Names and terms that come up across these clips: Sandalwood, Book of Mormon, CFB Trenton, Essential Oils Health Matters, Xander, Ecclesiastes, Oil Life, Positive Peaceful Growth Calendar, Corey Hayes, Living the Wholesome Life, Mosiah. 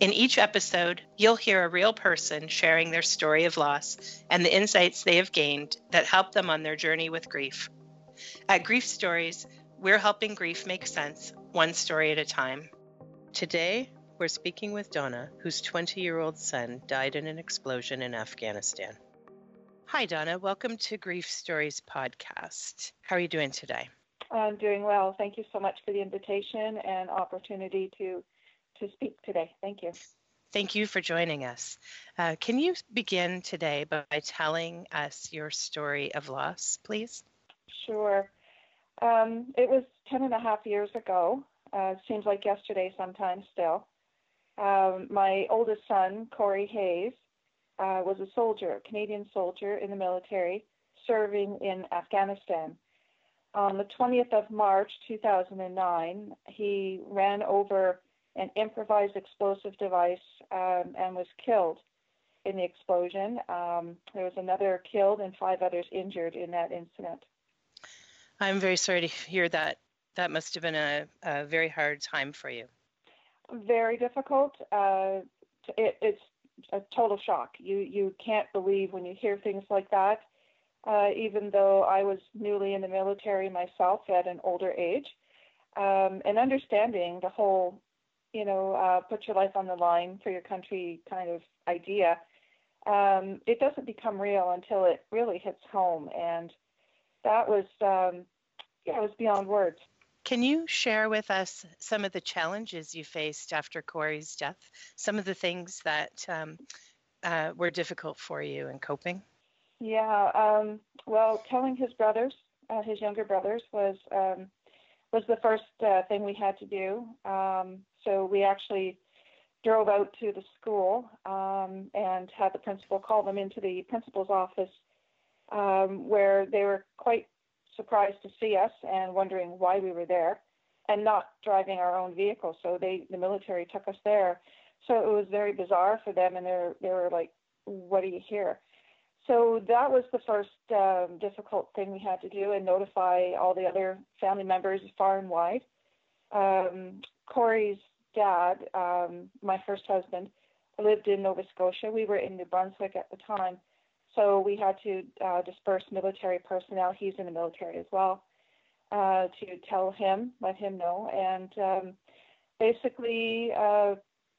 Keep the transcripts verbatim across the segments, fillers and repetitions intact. In each episode, you'll hear a real person sharing their story of loss and the insights they have gained that help them on their journey with grief. At Grief Stories, we're helping grief make sense, one story at a time. Today, we're speaking with Donna, whose twenty-year-old son died in an explosion in Afghanistan. Hi, Donna. Welcome to Grief Stories podcast. How are you doing today? I'm doing well. Thank you so much for the invitation and opportunity to, to speak today. Thank you. Thank you for joining us. Uh, can you begin today by telling us your story of loss, please? Sure. Um, it was ten and a half years ago. Uh, seems like yesterday sometimes still. Um, my oldest son, Corey Hayes, uh, was a soldier, a Canadian soldier in the military, serving in Afghanistan. On the twentieth of March, two thousand nine, he ran over an improvised explosive device um, and was killed in the explosion. Um, there was another killed and five others injured in that incident. I'm very sorry to hear that. That must have been a, a very hard time for you. Very difficult. Uh, it, it's a total shock. You you can't believe when you hear things like that. Uh, even though I was newly in the military myself at an older age, um, and understanding the whole, you know, uh, put your life on the line for your country kind of idea, um, it doesn't become real until it really hits home. And that was, um, yeah, it was beyond words. Can you share with us some of the challenges you faced after Corey's death, some of the things that um, uh, were difficult for you in coping? Yeah, um, well, telling his brothers, uh, his younger brothers, was um, was the first uh, thing we had to do. Um, so we actually drove out to the school um, and had the principal call them into the principal's office, um, where they were quite surprised to see us and wondering why we were there and not driving our own vehicle. So they, the military took us there. So it was very bizarre for them, and they they were like, what are you here? So that was the first um, difficult thing we had to do, and notify all the other family members far and wide. Um, Corey's dad, um, my first husband, lived in Nova Scotia. We were in New Brunswick at the time. So we had to uh, disperse military personnel. He's in the military as well, uh, to tell him, let him know. And um, basically, uh,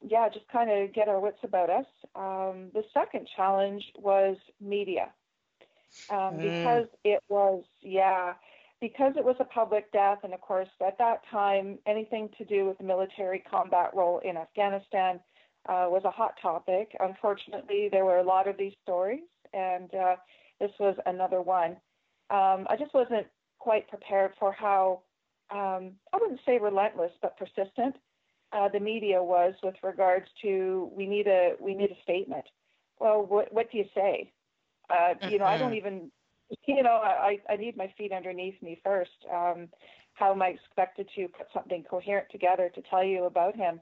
yeah, just kind of get our wits about us. Um, the second challenge was media. Um, mm. Because it was, yeah, because it was a public death. And of course, at that time, anything to do with the military combat role in Afghanistan uh, was a hot topic. Unfortunately, there were a lot of these stories, and uh, this was another one. Um, I just wasn't quite prepared for how, um, I wouldn't say relentless, but persistent uh, the media was with regards to, we need a we need a statement. Well, what what do you say? Uh, you know, I don't even, you know, I, I need my feet underneath me first. Um, how am I expected to put something coherent together to tell you about him?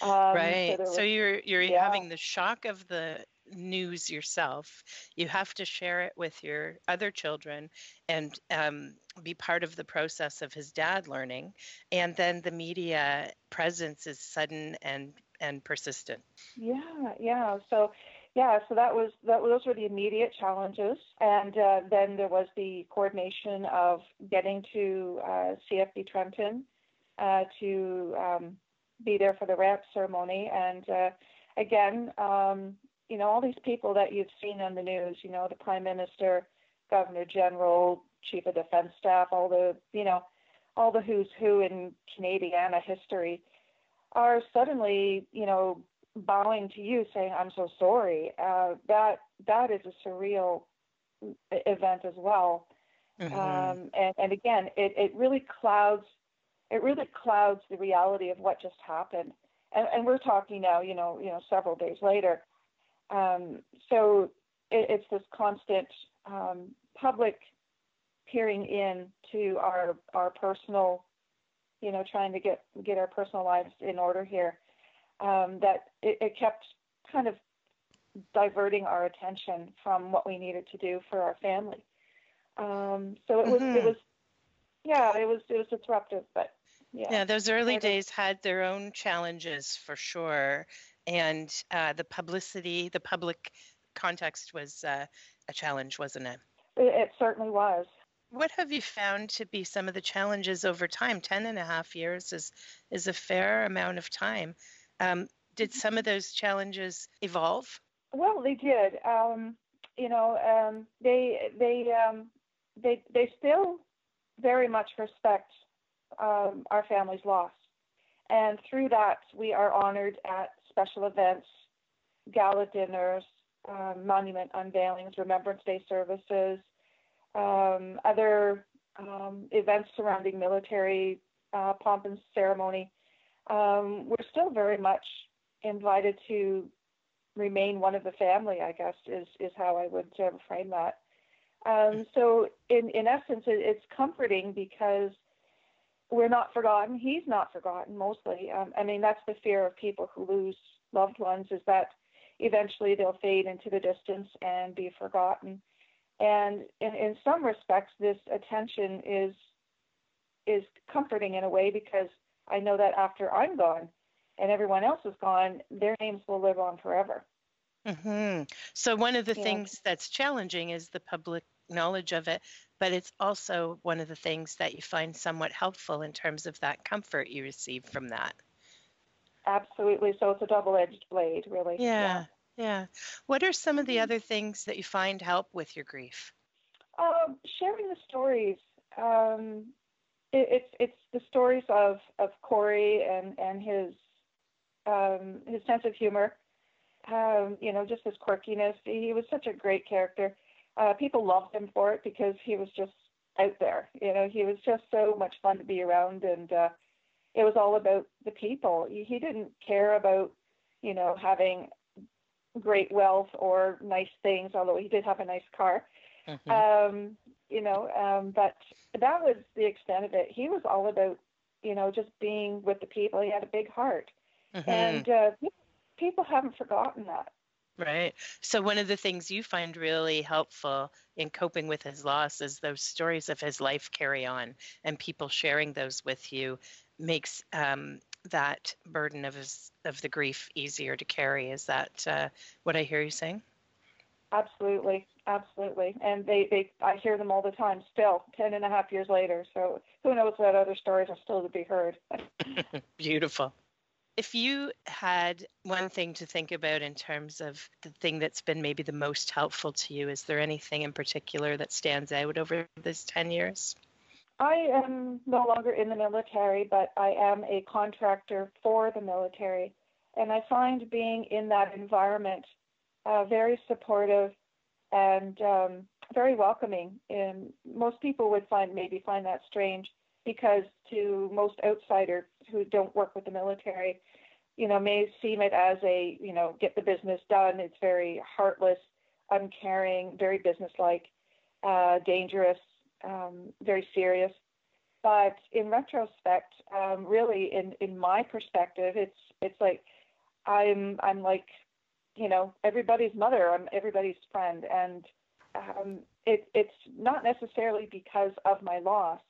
Um, right. So, was, so you're you're yeah. having the shock of the news yourself. You have to share it with your other children and um, be part of the process of his dad learning. And then the media presence is sudden and and persistent. Yeah, yeah. So, yeah. So that was that. Those were the immediate challenges, and uh, then there was the coordination of getting to uh, C F B Trenton uh, to. Um, be there for the ramp ceremony. And uh, again, um, you know, all these people that you've seen on the news, you know, the Prime Minister, Governor General, Chief of Defense Staff, all the, you know, all the who's who in Canadiana history are suddenly, you know, bowing to you saying, I'm so sorry. Uh, that that is a surreal event as well. Mm-hmm. Um, and, and again, it, it really clouds It really clouds the reality of what just happened, and, and we're talking now, you know, you know, several days later. Um, so it, it's this constant um, public peering in to our, our personal, you know, trying to get, get our personal lives in order here, um, that it, it kept kind of diverting our attention from what we needed to do for our family. Um, so it was, mm-hmm. it was, yeah, it was, it was disruptive, but yeah. Yeah, those early days had their own challenges for sure. And uh, the publicity, the public context was uh, a challenge, wasn't it? It certainly was. What have you found to be some of the challenges over time? Ten and a half years is, is a fair amount of time. Um, did some of those challenges evolve? Well, they did. Um, you know, um, they they um, they they still very much respect um, our family's loss, and through that we are honored at special events, gala dinners, um, monument unveilings, Remembrance Day services, um, other um, events surrounding military uh, pomp and ceremony. Um, we're still very much invited to remain one of the family, I guess, is, is how I would uh, frame that. Um, so in, in essence, it, it's comforting because we're not forgotten. He's not forgotten, mostly. Um, I mean, that's the fear of people who lose loved ones, is that eventually they'll fade into the distance and be forgotten. And in, in some respects, this attention is is comforting in a way, because I know that after I'm gone and everyone else is gone, their names will live on forever. Mm-hmm. So one of the yeah. things that's challenging is the public knowledge of it, but it's also one of the things that you find somewhat helpful in terms of that comfort you receive from that. Absolutely. So it's a double-edged blade, really. Yeah. Yeah. yeah. What are some of the other things that you find help with your grief? Um, sharing the stories. Um, it, it's it's the stories of, of Corey and, and his um, his sense of humor. Um, you know, just his quirkiness. He was such a great character. Uh, people loved him for it because he was just out there. You know, he was just so much fun to be around, and uh, it was all about the people. He didn't care about, you know, having great wealth or nice things, although he did have a nice car. Mm-hmm. Um, you know, um, but that was the extent of it. He was all about, you know, just being with the people. He had a big heart. Mm-hmm. And uh, people haven't forgotten that. Right. So one of the things you find really helpful in coping with his loss is those stories of his life carry on, and people sharing those with you makes um, that burden of his, of the grief easier to carry. Is that uh, what I hear you saying? Absolutely. Absolutely. And they, they, I hear them all the time still, ten and a half years later. So who knows what other stories are still to be heard. Beautiful. If you had one thing to think about in terms of the thing that's been maybe the most helpful to you, is there anything in particular that stands out over these ten years? I am no longer in the military, but I am a contractor for the military. And I find being in that environment uh, very supportive and um, very welcoming. And most people would find maybe find that strange, because to most outsiders who don't work with the military, you know, may seem it as a, you know, get the business done. It's very heartless, uncaring, very businesslike, uh, dangerous, um, very serious. But in retrospect, um, really, in, in my perspective, it's it's like I'm I'm like, you know, everybody's mother. I'm everybody's friend, and um, it it's not necessarily because of my loss.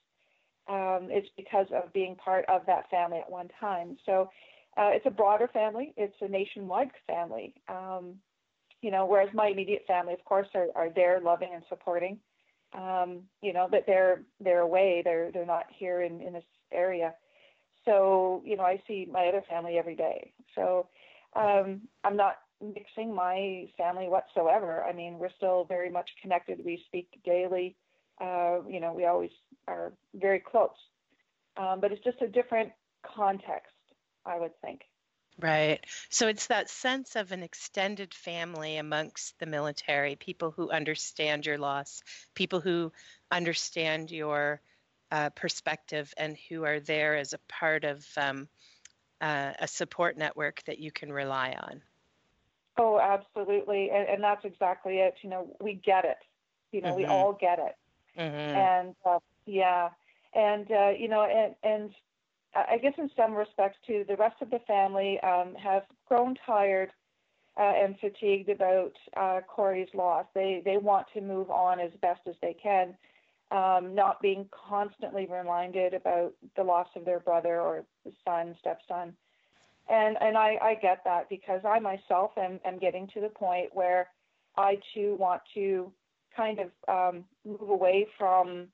Um, it's because of being part of that family at one time. So uh, it's a broader family. It's a nationwide family. Um, you know, whereas my immediate family, of course, are, are there loving and supporting. Um, you know, but they're they're away. They're they're not here in, in this area. So you know, I see my other family every day. So um, I'm not mixing my family whatsoever. I mean, we're still very much connected. We speak daily. Uh, you know, we always are very close, um, but it's just a different context, I would think. Right. So it's that sense of an extended family amongst the military, people who understand your loss, people who understand your uh, perspective, and who are there as a part of um, uh, a support network that you can rely on. Oh, absolutely. And, and that's exactly it. You know, we get it. You know, mm-hmm. we all get it. Mm-hmm. And, uh, yeah. And, uh, you know, and, and I guess in some respects, too, the rest of the family um, have grown tired uh, and fatigued about uh, Corey's loss. They they want to move on as best as they can, um, not being constantly reminded about the loss of their brother or son, stepson. And and I, I get that, because I myself am, am getting to the point where I, too, want to kind of um, move away from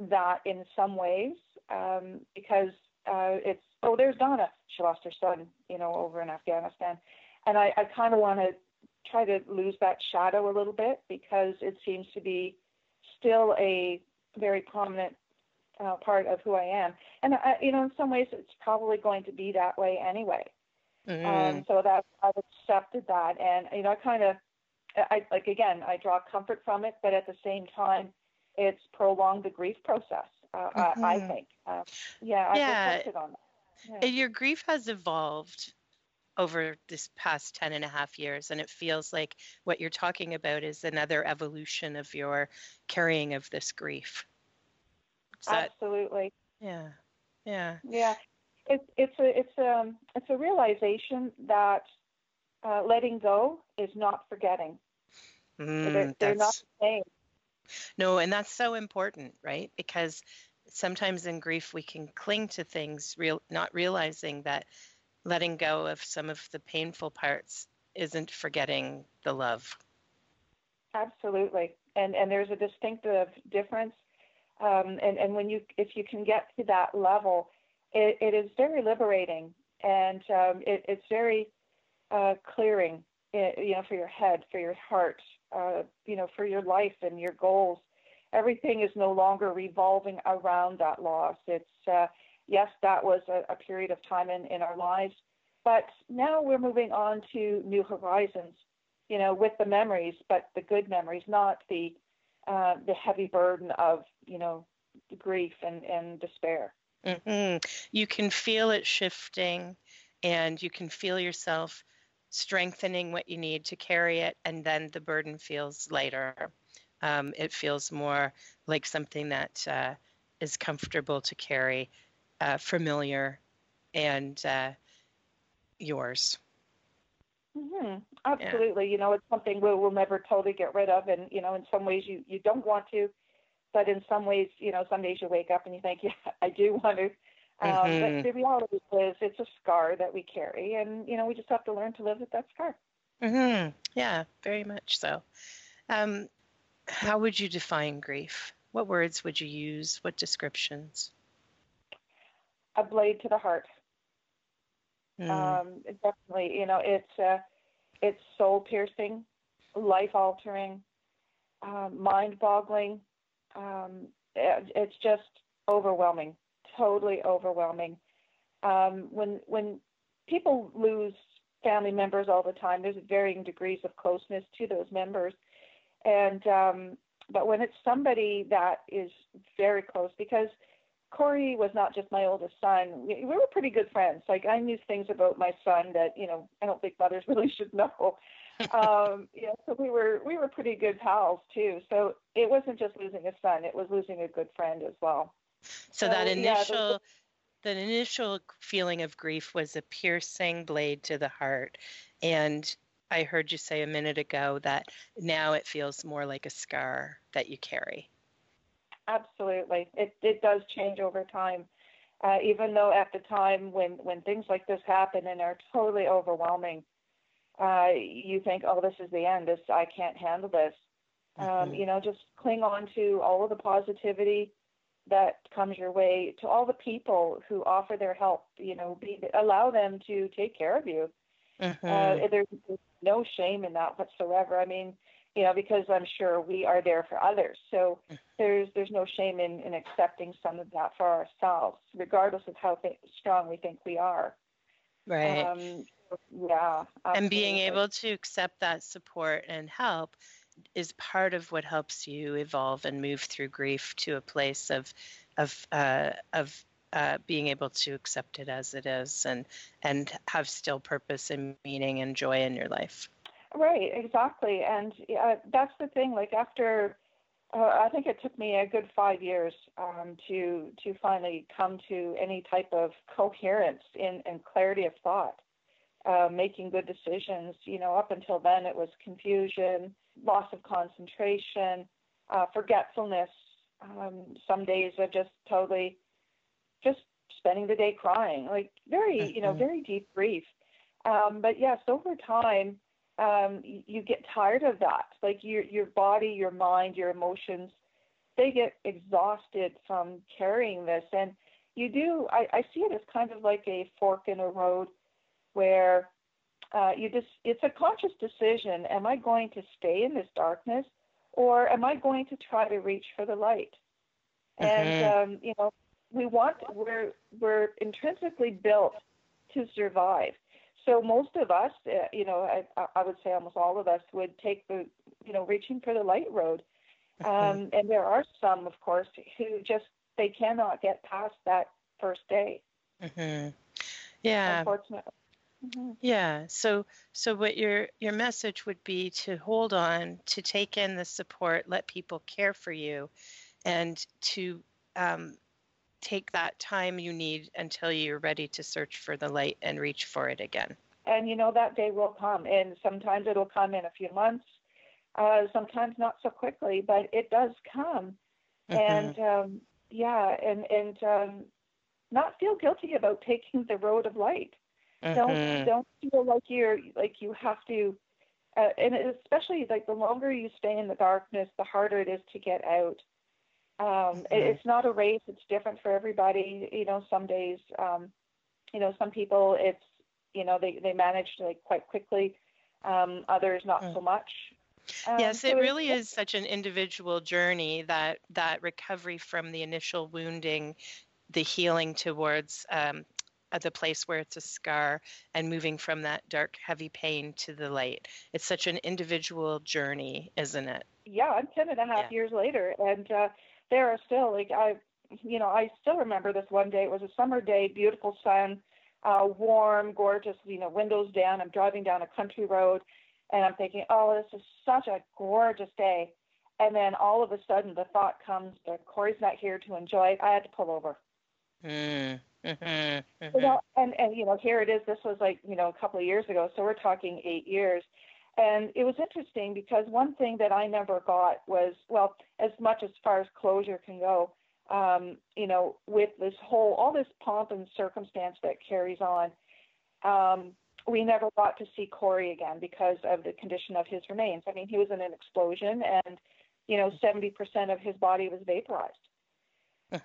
that in some ways, um, because uh, it's, oh, there's Donna. She lost her son, you know, over in Afghanistan. And I, I kind of want to try to lose that shadow a little bit, because it seems to be still a very prominent uh, part of who I am. And, I, you know, in some ways it's probably going to be that way anyway. Mm-hmm. Um, so that I've accepted that. And, you know, I kind of, I, like, again, I draw comfort from it, but at the same time, it's prolonged the grief process, uh, mm-hmm. I, I think. Uh, yeah, I've yeah. reflected on that. Yeah. Your grief has evolved over this past ten and a half years, and it feels like what you're talking about is another evolution of your carrying of this grief. Is that, Absolutely. Yeah, yeah. Yeah, it, it's, a, it's, a, it's a realization that uh, letting go is not forgetting. Mm, they're, they're not the same. No, and that's so important, right? Because sometimes in grief we can cling to things, real, not realizing that letting go of some of the painful parts isn't forgetting the love. Absolutely, and and there's a distinctive difference. Um, and and when you, if you can get to that level, it, it is very liberating, and um, it, it's very uh, clearing. You know, for your head, for your heart, uh, you know, for your life and your goals. Everything is no longer revolving around that loss. It's, uh, yes, that was a, a period of time in, in our lives, but now we're moving on to new horizons, you know, with the memories, but the good memories, not the, uh, the heavy burden of, you know, grief and, and despair. Mm-hmm. You can feel it shifting, and you can feel yourself strengthening what you need to carry it, and then the burden feels lighter. Um, it feels more like something that uh, is comfortable to carry, uh, familiar, and uh, yours. Mm-hmm. Absolutely. Yeah. You know, it's something we'll, we'll never totally get rid of, and, you know, in some ways you, you don't want to, but in some ways, you know, some days you wake up and you think, yeah, I do want to. Um, mm-hmm. But the reality is it's a scar that we carry, and, you know, we just have to learn to live with that scar. Mm-hmm. Yeah, very much so. Um, how would you define grief? What words would you use? What descriptions? A blade to the heart. Mm. Um, definitely, you know, it's, uh, it's soul-piercing, life-altering, um, mind-boggling. Um, it, it's just overwhelming. Totally overwhelming. Um, when when people lose family members all the time, there's varying degrees of closeness to those members, and um, but when it's somebody that is very close, because Corey was not just my oldest son, we, we were pretty good friends. Like, I knew things about my son that, you know, I don't think mothers really should know. um, yeah, so we were we were pretty good pals too. So it wasn't just losing a son; it was losing a good friend as well. So, so that initial, yeah, the, the initial feeling of grief was a piercing blade to the heart. And I heard you say a minute ago that now it feels more like a scar that you carry. Absolutely. It, it does change over time. Uh, even though at the time when, when things like this happen and are totally overwhelming, uh, you think, oh, this is the end. This, I can't handle this. Mm-hmm. Um, you know, just cling on to all of the positivity that comes your way, to all the people who offer their help, you know, be, allow them to take care of you. Mm-hmm. Uh, there's no shame in that whatsoever. I mean, you know, because I'm sure we are there for others. So there's there's no shame in, in accepting some of that for ourselves, regardless of how th- strong we think we are. Right. Um, yeah. Absolutely. And being able to accept that support and help is part of what helps you evolve and move through grief to a place of, of, uh, of uh, being able to accept it as it is, and and have still purpose and meaning and joy in your life. Right, exactly, and uh, that's the thing. Like, after Uh, I think it took me a good five years um, to to finally come to any type of coherence in and clarity of thought, uh, making good decisions. You know, up until then, it was confusion, loss of concentration, uh, forgetfulness. Um, some days of just totally, just spending the day crying, like very, you know, very deep grief. Um, but yes, over time. Um, you get tired of that. Like your your body, your mind, your emotions, they get exhausted from carrying this. And you do, I, I see it as kind of like a fork in a road where uh, you just, it's a conscious decision. Am I going to stay in this darkness or am I going to try to reach for the light? And, um, you know, we want, we're, we're intrinsically built to survive. So most of us, uh, you know, I, I would say almost all of us would take the, you know, reaching for the light road. Um, and there are some, of course, who just, they cannot get past that first day. Mm-hmm. Yeah. Unfortunately. Mm-hmm. Yeah. So, so what your, your message would be to hold on, to take in the support, let people care for you, and to um take that time you need until you're ready to search for the light and reach for it again. And, you know, that day will come. And sometimes it'll come in a few months, uh, sometimes not so quickly, but it does come. Mm-hmm. And, um, yeah, and, and um, not feel guilty about taking the road of light. Mm-hmm. Don't don't feel like you're, like you have to, uh, and especially like the longer you stay in the darkness, the harder it is to get out. Um, it's not a race. It's different for everybody. You know, some days, um, you know, some people it's, you know, they, they manage like quite quickly. Um, others not so much. Um, yes, it so really is such an individual journey that, that recovery from the initial wounding, the healing towards, um, the place where it's a scar and moving from that dark, heavy pain to the light. It's such an individual journey, isn't it? Yeah. I'm ten and a half yeah. years later. And, uh, there are still, like, I, you know, I still remember this one day. It was a summer day, beautiful sun, uh, warm, gorgeous, you know, windows down. I'm driving down a country road, and I'm thinking, oh, this is such a gorgeous day. And then all of a sudden the thought comes that Corey's not here to enjoy it. I had to pull over. Mm-hmm. Mm-hmm. You know, and, and, you know, here it is. This was, like, you know, a couple of years ago. So we're talking eight years. And it was interesting because one thing that I never got was, well, as much as far as closure can go, um, you know, with this whole, all this pomp and circumstance that carries on, um, we never got to see Corey again because of the condition of his remains. I mean, he was in an explosion and, you know, seventy percent of his body was vaporized.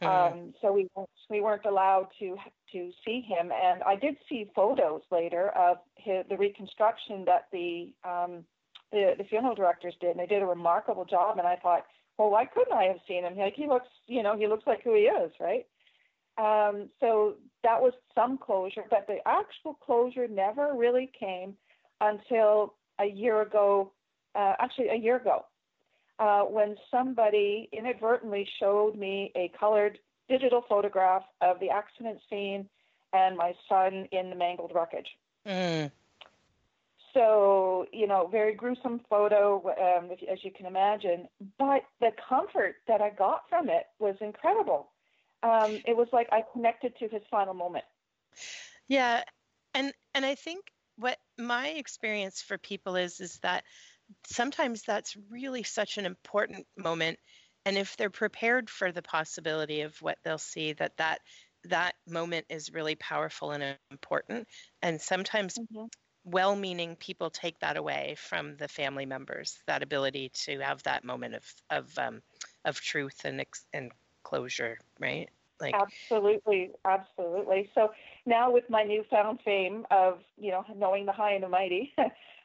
um, so we, we weren't allowed to, to see him. And I did see photos later of his, the reconstruction that the, um, the, the funeral directors did. And they did a remarkable job. And I thought, well, why couldn't I have seen him? Like, he looks, you know, he looks like who he is. Right. Um, so that was some closure, but the actual closure never really came until a year ago, uh, actually a year ago. Uh, when somebody inadvertently showed me a colored digital photograph of the accident scene and my son in the mangled wreckage. Mm. So, you know, very gruesome photo, um, if, as you can imagine, but the comfort that I got from it was incredible. Um, it was like I connected to his final moment. Yeah. And, and I think what my experience for people is, is that sometimes that's really such an important moment. And if they're prepared for the possibility of what they'll see, that that, that moment is really powerful and important. And sometimes mm-hmm. well-meaning people take that away from the family members, that ability to have that moment of, of, um, of truth and, and closure, right? Like, absolutely. Absolutely. So now with my newfound fame of, you know, knowing the high and the mighty,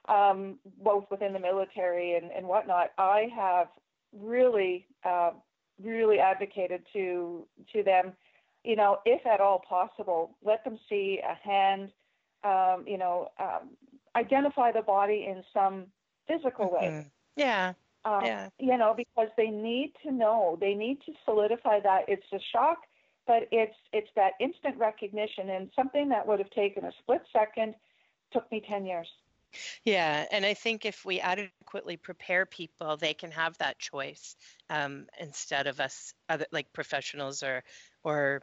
Um, both within the military and, and whatnot, I have really, uh, really advocated to to them, you know, if at all possible, let them see a hand, um, you know, um, identify the body in some physical way. Mm-hmm. Yeah. Um, yeah. You know, because they need to know, they need to solidify that. It's a shock, but it's it's that instant recognition, and something that would have taken a split second took me ten years. Yeah, and I think if we adequately prepare people, they can have that choice um, instead of us, other, like professionals or or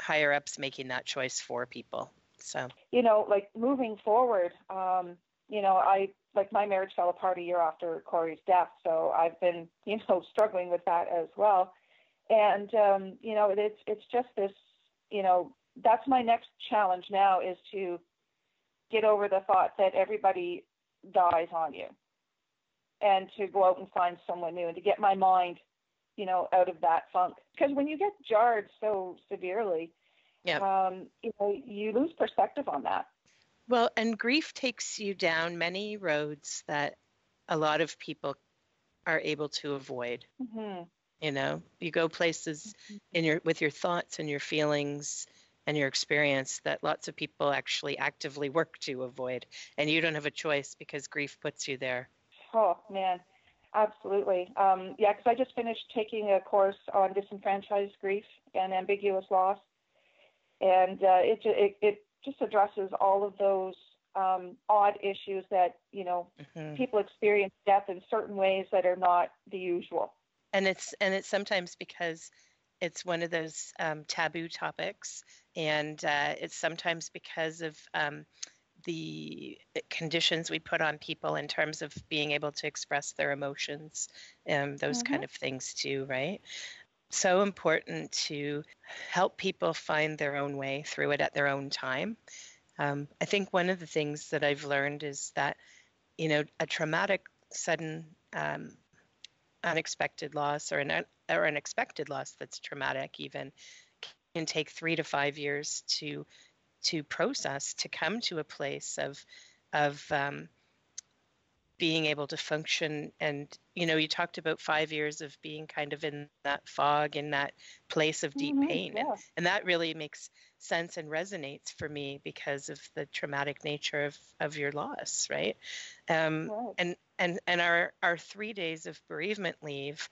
higher ups, making that choice for people. So you know, like moving forward, um, you know, I like my marriage fell apart a year after Corey's death, so I've been you know struggling with that as well. And um, you know, it's it's just this, you know, that's my next challenge now is to get over the thought that everybody dies on you and to go out and find someone new and to get my mind, you know, out of that funk. Because when you get jarred so severely, yeah. um, you know, you lose perspective on that. Well, and grief takes you down many roads that a lot of people are able to avoid. Mm-hmm. You know, you go places mm-hmm. in your with your thoughts and your feelings and your experience that lots of people actually actively work to avoid. And you don't have a choice because grief puts you there. Oh, man. Absolutely. Um, yeah, because I just finished taking a course on disenfranchised grief and ambiguous loss. And uh, it, it it just addresses all of those um, odd issues that, you know, mm-hmm. people experience death in certain ways that are not the usual. And it's and it's sometimes because it's one of those um, taboo topics, and uh, it's sometimes because of um, the conditions we put on people in terms of being able to express their emotions and those mm-hmm. kind of things too, right? So important to help people find their own way through it at their own time. Um, I think one of the things that I've learned is that, you know, a traumatic, sudden, um, unexpected loss or an un- or an expected loss that's traumatic even can take three to five years to to process, to come to a place of of um, being able to function. And, you know, you talked about five years of being kind of in that fog, in that place of deep mm-hmm, pain. Yeah. And, and that really makes sense and resonates for me because of the traumatic nature of, of your loss, right? Um, right. And, and, and our, our three days of bereavement leave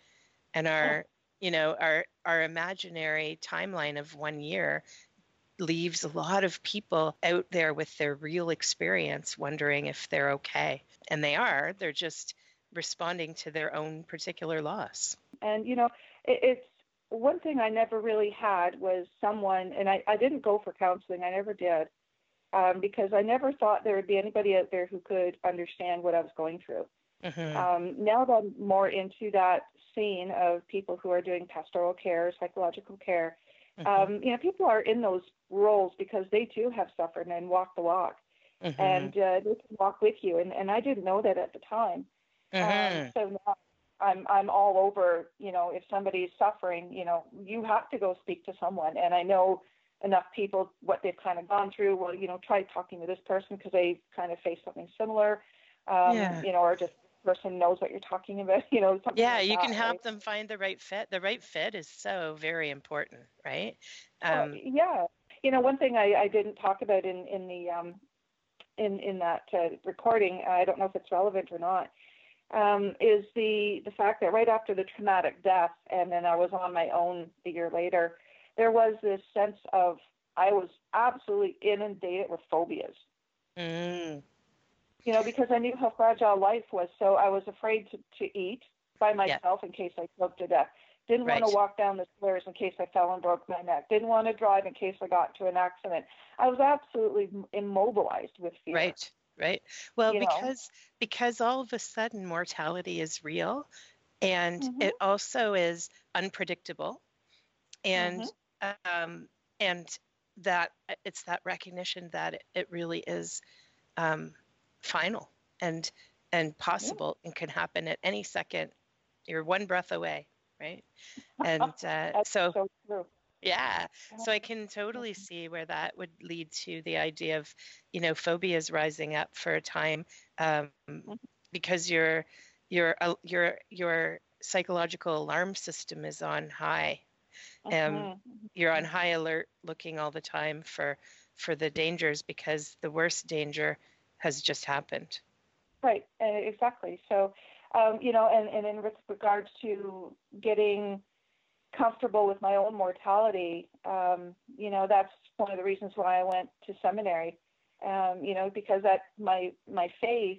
and our, you know, our our imaginary timeline of one year leaves a lot of people out there with their real experience wondering if they're okay. And they are. They're just responding to their own particular loss. And, you know, it, it's one thing I never really had was someone, and I, I didn't go for counseling. I never did, um, because I never thought there would be anybody out there who could understand what I was going through. Mm-hmm. Um, now that I'm more into that scene of people who are doing pastoral care, psychological care, mm-hmm. um, you know, people are in those roles because they too have suffered and walked the walk, mm-hmm. and uh, they can walk with you. And, and I didn't know that at the time. Mm-hmm. Um, so now I'm I'm all over. You know, if somebody's suffering, you know, you have to go speak to someone. And I know enough people what they've kind of gone through. Well, you know, try talking to this person because they kind of faced something similar. Um, yeah. You know, or just person knows what you're talking about, you know. Yeah, like you that, can help right? them find the right fit. The right fit is so very important, right? Um, uh, yeah. You know, one thing I, I didn't talk about in in the um, in in that uh, recording, I don't know if it's relevant or not, um, is the the fact that right after the traumatic death, and then I was on my own a year later, there was this sense of I was absolutely inundated with phobias. Mm. You know, because I knew how fragile life was, so I was afraid to, to eat by myself yeah. in case I choked to death. Didn't right. want to walk down the stairs in case I fell and broke my neck. Didn't want to drive in case I got into an accident. I was absolutely immobilized with fear. Right, right. Well, you because know? because all of a sudden mortality is real, and mm-hmm. it also is unpredictable, and mm-hmm. um, and that it's that recognition that it, it really is. Um, final and and possible yeah. and can happen at any second. You're one breath away, right? And uh, so, so true. Yeah. So I can totally see where that would lead to the idea of, you know, phobias rising up for a time um, because your your uh, your your psychological alarm system is on high. Um, uh-huh. You're on high alert, looking all the time for for the dangers because the worst danger has just happened. Right, exactly. So, um, you know, and, and in regards to getting comfortable with my own mortality, um, you know, that's one of the reasons why I went to seminary um, you know, because that my my faith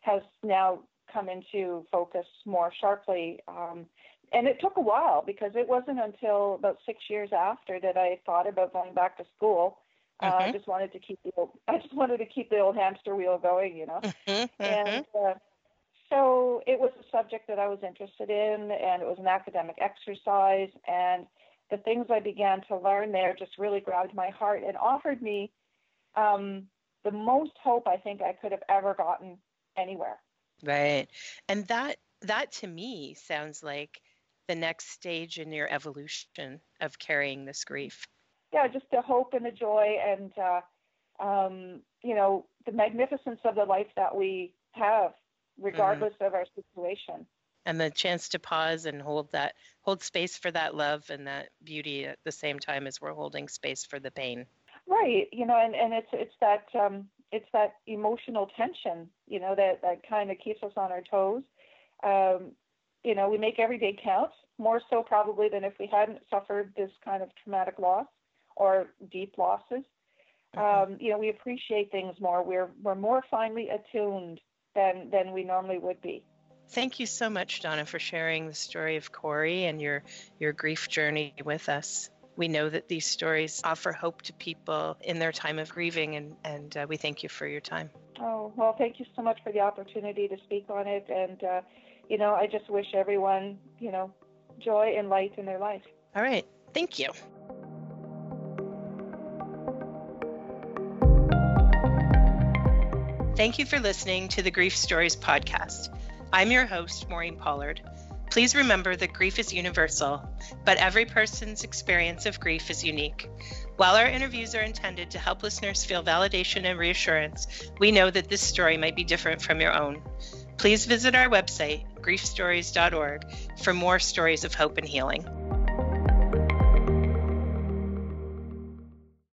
has now come into focus more sharply. Um, and it took a while, because it wasn't until about six years after that I thought about going back to school. Uh, mm-hmm. I just wanted to keep the old, I just wanted to keep the old hamster wheel going, you know. Mm-hmm. And uh, so it was a subject that I was interested in, and it was an academic exercise, and the things I began to learn there just really grabbed my heart and offered me um, the most hope I think I could have ever gotten anywhere. Right. And that, that to me sounds like the next stage in your evolution of carrying this grief. Yeah, just the hope and the joy and, uh, um, you know, the magnificence of the life that we have, regardless mm. of our situation. And the chance to pause and hold that, hold space for that love and that beauty at the same time as we're holding space for the pain. Right. You know, and, and it's, it's that, um, it's that emotional tension, you know, that, that kind of keeps us on our toes. Um, you know, we make every day count, more so probably than if we hadn't suffered this kind of traumatic loss or deep losses. Mm-hmm. Um, you know, we appreciate things more. We're, we're more finely attuned than, than we normally would be. Thank you so much, Donna, for sharing the story of Corey and your, your grief journey with us. We know that these stories offer hope to people in their time of grieving, and, and uh, we thank you for your time. Oh, well, thank you so much for the opportunity to speak on it. And, uh, you know, I just wish everyone, you know, joy and light in their life. All right. Thank you. Thank you for listening to the Grief Stories podcast. I'm your host, Maureen Pollard. Please remember that grief is universal, but every person's experience of grief is unique. While our interviews are intended to help listeners feel validation and reassurance, we know that this story might be different from your own. Please visit our website, grief stories dot org, for more stories of hope and healing.